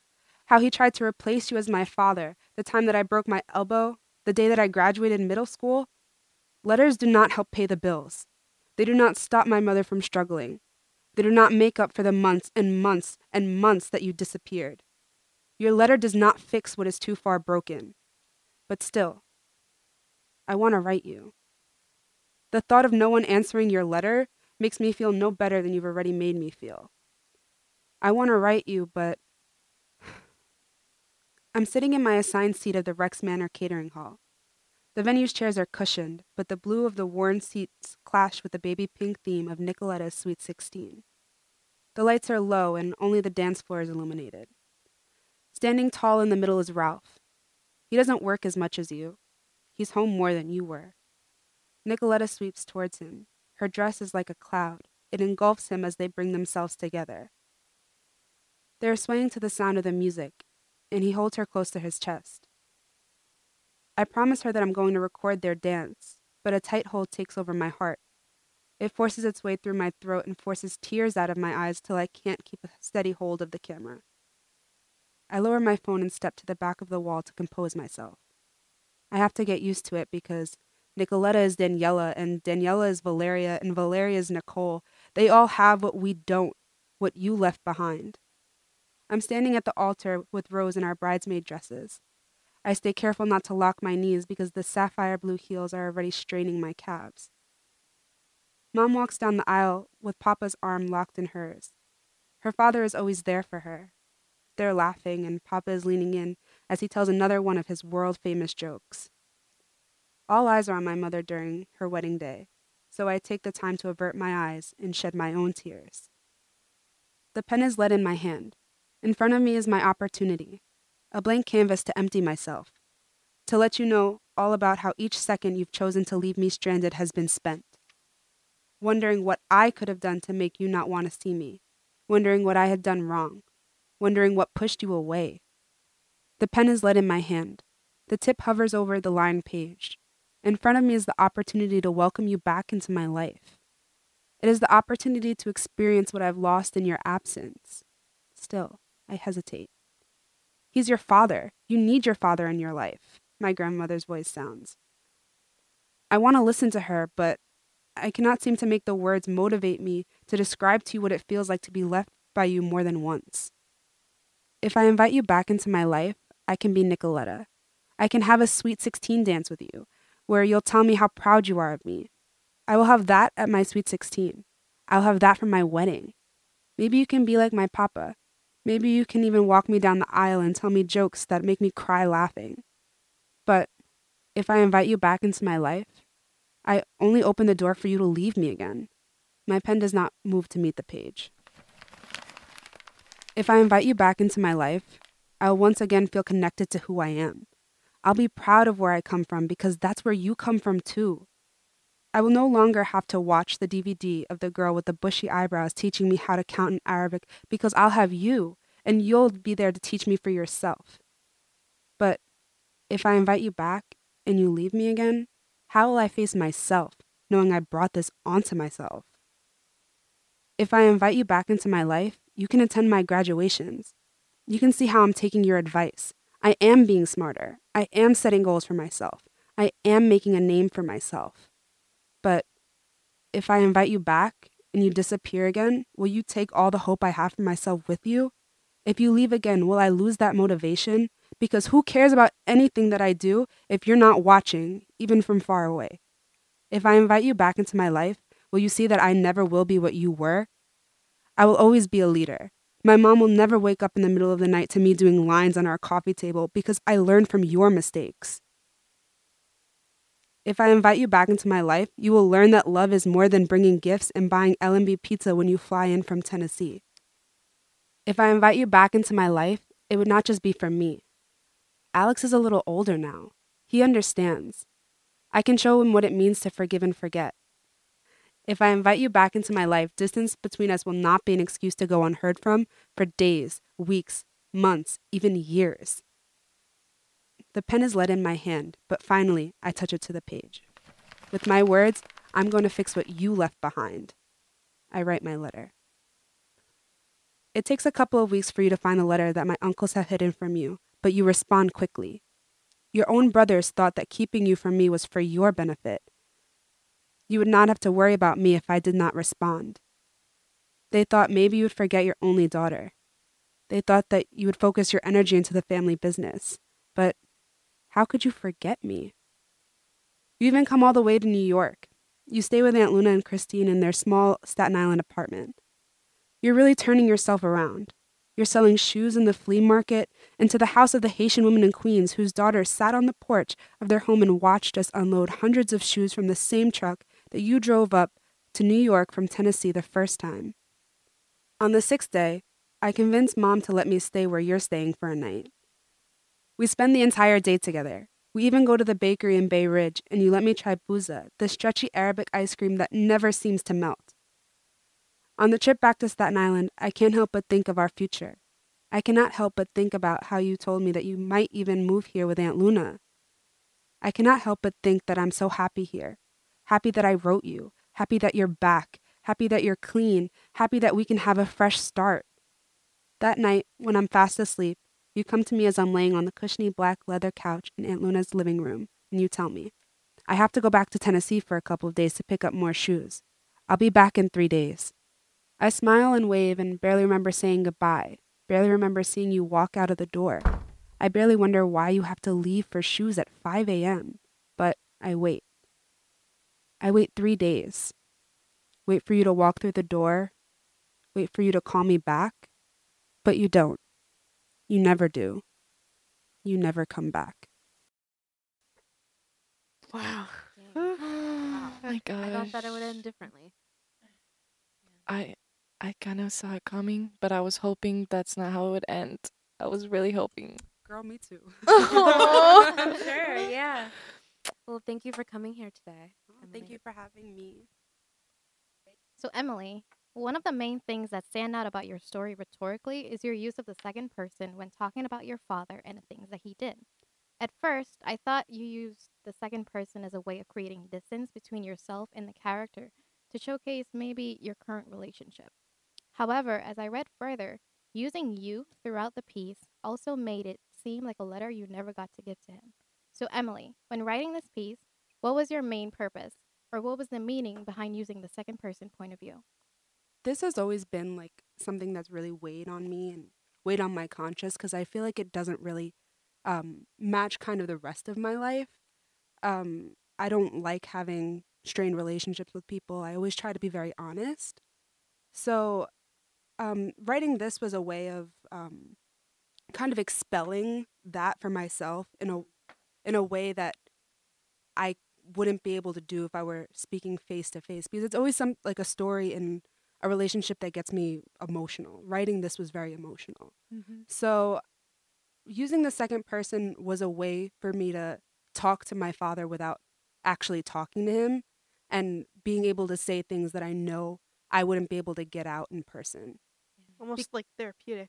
how he tried to replace you as my father, the time that I broke my elbow, the day that I graduated middle school. Letters do not help pay the bills. They do not stop my mother from struggling. They do not make up for the months and months and months that you disappeared. Your letter does not fix what is too far broken. But still, I want to write you. The thought of no one answering your letter makes me feel no better than you've already made me feel. I want to write you, but I'm sitting in my assigned seat of the Rex Manor Catering Hall. The venue's chairs are cushioned, but the blue of the worn seats clash with the baby pink theme of Nicoletta's Sweet 16. The lights are low and only the dance floor is illuminated. Standing tall in the middle is Ralph. He doesn't work as much as you. He's home more than you were. Nicoletta sweeps towards him. Her dress is like a cloud. It engulfs him as they bring themselves together. They are swaying to the sound of the music, and he holds her close to his chest. I promise her that I'm going to record their dance, but a tight hold takes over my heart. It forces its way through my throat and forces tears out of my eyes till I can't keep a steady hold of the camera. I lower my phone and step to the back of the wall to compose myself. I have to get used to it because Nicoletta is Daniela, and Daniela is Valeria, and Valeria is Nicole. They all have what we don't, what you left behind. I'm standing at the altar with Rose in our bridesmaid dresses. I stay careful not to lock my knees because the sapphire blue heels are already straining my calves. Mom walks down the aisle with Papa's arm locked in hers. Her father is always there for her. They're laughing, and Papa is leaning in as he tells another one of his world-famous jokes. All eyes are on my mother during her wedding day, so I take the time to avert my eyes and shed my own tears. The pen is lead in my hand. In front of me is my opportunity, a blank canvas to empty myself, to let you know all about how each second you've chosen to leave me stranded has been spent, wondering what I could have done to make you not want to see me, wondering what I had done wrong, wondering what pushed you away. The pen is lead in my hand. The tip hovers over the lined page. In front of me is the opportunity to welcome you back into my life. It is the opportunity to experience what I've lost in your absence. Still, I hesitate. He's your father. You need your father in your life, my grandmother's voice sounds. I want to listen to her, but I cannot seem to make the words motivate me to describe to you what it feels like to be left by you more than once. If I invite you back into my life, I can be Nicoletta. I can have a Sweet 16 dance with you, where you'll tell me how proud you are of me. I will have that at my Sweet 16. I'll have that for my wedding. Maybe you can be like my papa. Maybe you can even walk me down the aisle and tell me jokes that make me cry laughing. But if I invite you back into my life, I only open the door for you to leave me again. My pen does not move to meet the page. If I invite you back into my life, I'll once again feel connected to who I am. I'll be proud of where I come from because that's where you come from too. I will no longer have to watch the DVD of the girl with the bushy eyebrows teaching me how to count in Arabic because I'll have you, and you'll be there to teach me for yourself. But if I invite you back and you leave me again, how will I face myself, knowing I brought this onto myself? If I invite you back into my life, you can attend my graduations. You can see how I'm taking your advice. I am being smarter. I am setting goals for myself. I am making a name for myself. But if I invite you back and you disappear again, will you take all the hope I have for myself with you? If you leave again, will I lose that motivation? Because who cares about anything that I do if you're not watching, even from far away? If I invite you back into my life, will you see that I never will be what you were? I will always be a leader. My mom will never wake up in the middle of the night to me doing lines on our coffee table because I learned from your mistakes. If I invite you back into my life, you will learn that love is more than bringing gifts and buying L&B pizza when you fly in from Tennessee. If I invite you back into my life, it would not just be for me. Alex is a little older now. He understands. I can show him what it means to forgive and forget. If I invite you back into my life, distance between us will not be an excuse to go unheard from for days, weeks, months, even years. The pen is lead in my hand, but finally, I touch it to the page. With my words, I'm going to fix what you left behind. I write my letter. It takes a couple of weeks for you to find the letter that my uncles have hidden from you, but you respond quickly. Your own brothers thought that keeping you from me was for your benefit. You would not have to worry about me if I did not respond. They thought maybe you would forget your only daughter. They thought that you would focus your energy into the family business, but how could you forget me? You even come all the way to New York. You stay with Aunt Luna and Christine in their small Staten Island apartment. You're really turning yourself around. You're selling shoes in the flea market and to the house of the Haitian woman in Queens whose daughter sat on the porch of their home and watched us unload hundreds of shoes from the same truck that you drove up to New York from Tennessee the first time. On the 6th day, I convinced Mom to let me stay where you're staying for a night. We spend the entire day together. We even go to the bakery in Bay Ridge, and you let me try bouza, the stretchy Arabic ice cream that never seems to melt. On the trip back to Staten Island, I can't help but think of our future. I cannot help but think about how you told me that you might even move here with Aunt Luna. I cannot help but think that I'm so happy here. Happy that I wrote you. Happy that you're back. Happy that you're clean. Happy that we can have a fresh start. That night, when I'm fast asleep, you come to me as I'm laying on the cushiony black leather couch in Aunt Luna's living room, and you tell me, I have to go back to Tennessee for a couple of days to pick up more shoes. I'll be back in 3 days. I smile and wave and barely remember saying goodbye, barely remember seeing you walk out of the door. I barely wonder why you have to leave for shoes at 5 a.m., but I wait. I wait 3 days. Wait for you to walk through the door. Wait for you to call me back. But you don't. You never do. You never come back. Wow. Oh my gosh. I thought that it would end differently. I kind of saw it coming, but I was hoping that's not how it would end. I was really hoping. Girl, me too. Oh, I'm sure, yeah. Well, thank you for coming here today. Oh, thank you for having me. So, Emily, one of the main things that stand out about your story rhetorically is your use of the second person when talking about your father and the things that he did. At first, I thought you used the second person as a way of creating distance between yourself and the character to showcase maybe your current relationship. However, as I read further, using you throughout the piece also made it seem like a letter you never got to give to him. So, Emily, when writing this piece, what was your main purpose, or what was the meaning behind using the second person point of view? This has always been like something that's really weighed on me and weighed on my conscience because I feel like it doesn't really match kind of the rest of my life. I don't like having strained relationships with people. I always try to be very honest. So writing this was a way of kind of expelling that for myself in a way that I wouldn't be able to do if I were speaking face to face, because it's always some like a story in a relationship that gets me emotional. Writing this was very emotional. Mm-hmm. So using the second person was a way for me to talk to my father without actually talking to him, and being able to say things that I know I wouldn't be able to get out in person. Almost like therapeutic.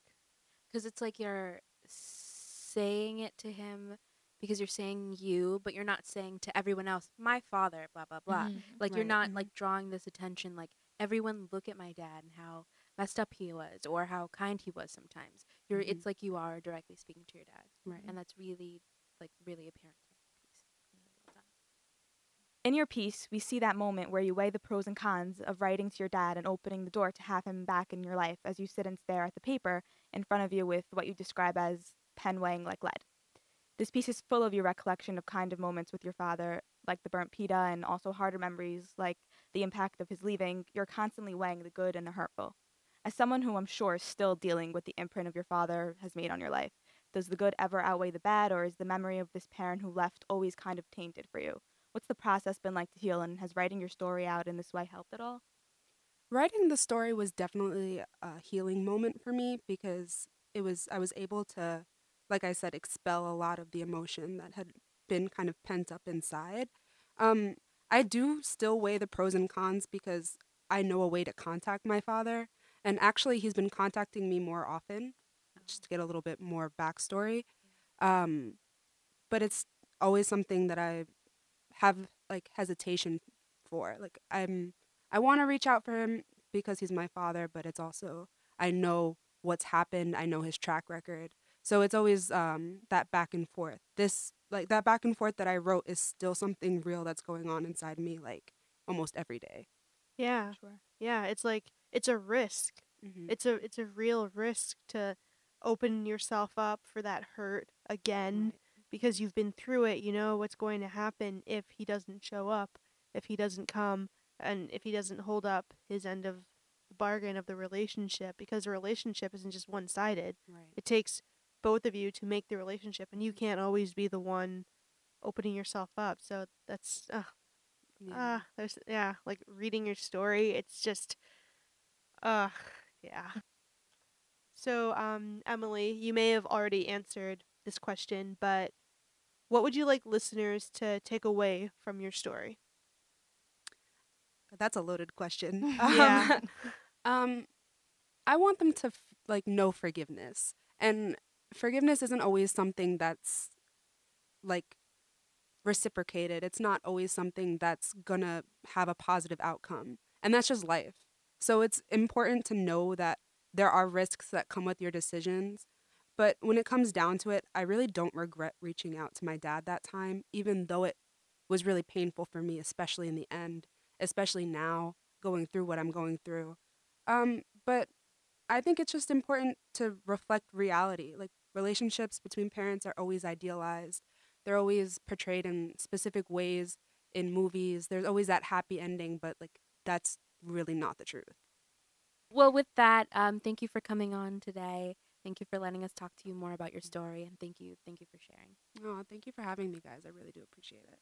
Because it's like you're saying it to him because you're saying you, but you're not saying to everyone else, my father, blah, blah, blah. Mm-hmm. Like, right. You're not, like, drawing this attention, like, everyone look at my dad and how messed up he was or how kind he was sometimes. You're, mm-hmm. It's like you are directly speaking to your dad. Right. And that's really, like, really apparent. In your piece, we see that moment where you weigh the pros and cons of writing to your dad and opening the door to have him back in your life as you sit and stare at the paper in front of you with what you describe as pen weighing like lead. This piece is full of your recollection of kind of moments with your father, like the burnt pita, and also harder memories like the impact of his leaving. You're constantly weighing the good and the hurtful. As someone who I'm sure is still dealing with the imprint of your father has made on your life, does the good ever outweigh the bad, or is the memory of this parent who left always kind of tainted for you? What's the process been like to heal, and has writing your story out in this way helped at all? Writing the story was definitely a healing moment for me, because I was able to, like I said, expel a lot of the emotion that had been kind of pent up inside. I do still weigh the pros and cons because I know a way to contact my father, and actually he's been contacting me more often, just to get a little bit more backstory. But it's always something that I have like hesitation for. Like I want to reach out for him because he's my father, but it's also I know what's happened, I know his track record. So it's always that back and forth. This like that back and forth that I wrote is still something real that's going on inside me like almost every day. Yeah. Sure. Yeah, it's like it's a risk. Mm-hmm. It's a real risk to open yourself up for that hurt again. Right. Because you've been through it, you know what's going to happen if he doesn't show up, if he doesn't come, and if he doesn't hold up his end of the bargain of the relationship, because the relationship isn't just one-sided. Right. It takes both of you to make the relationship, and you can't always be the one opening yourself up. So that's, like reading your story, it's just, yeah. So, Emily, you may have already answered this question, but what would you like listeners to take away from your story? That's a loaded question. Yeah. I want them to know forgiveness, and forgiveness isn't always something that's like reciprocated. It's not always something that's gonna have a positive outcome, and that's just life. So it's important to know that there are risks that come with your decisions. But when it comes down to it, I really don't regret reaching out to my dad that time, even though it was really painful for me, especially in the end, especially now going through what I'm going through. But I think it's just important to reflect reality. Like, relationships between parents are always idealized. They're always portrayed in specific ways in movies. There's always that happy ending, but like that's really not the truth. Well, with that, thank you for coming on today. Thank you for letting us talk to you more about your story, and thank you for sharing. Oh, thank you for having me, guys. I really do appreciate it.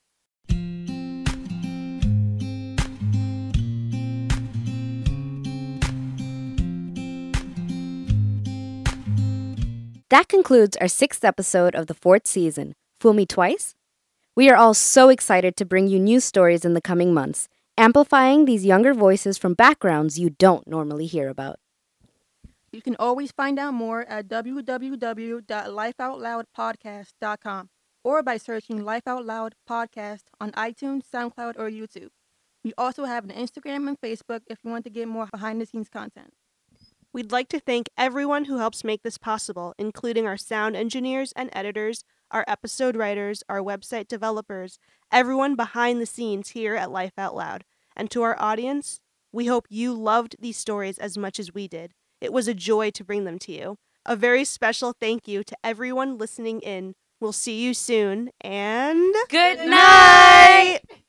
That concludes our 6th episode of the 4th season, Fool Me Twice. We are all so excited to bring you new stories in the coming months, amplifying these younger voices from backgrounds you don't normally hear about. You can always find out more at www.lifeoutloudpodcast.com or by searching Life Out Loud Podcast on iTunes, SoundCloud, or YouTube. We also have an Instagram and Facebook if you want to get more behind-the-scenes content. We'd like to thank everyone who helps make this possible, including our sound engineers and editors, our episode writers, our website developers, everyone behind the scenes here at Life Out Loud. And to our audience, we hope you loved these stories as much as we did. It was a joy to bring them to you. A very special thank you to everyone listening in. We'll see you soon, and... Good night!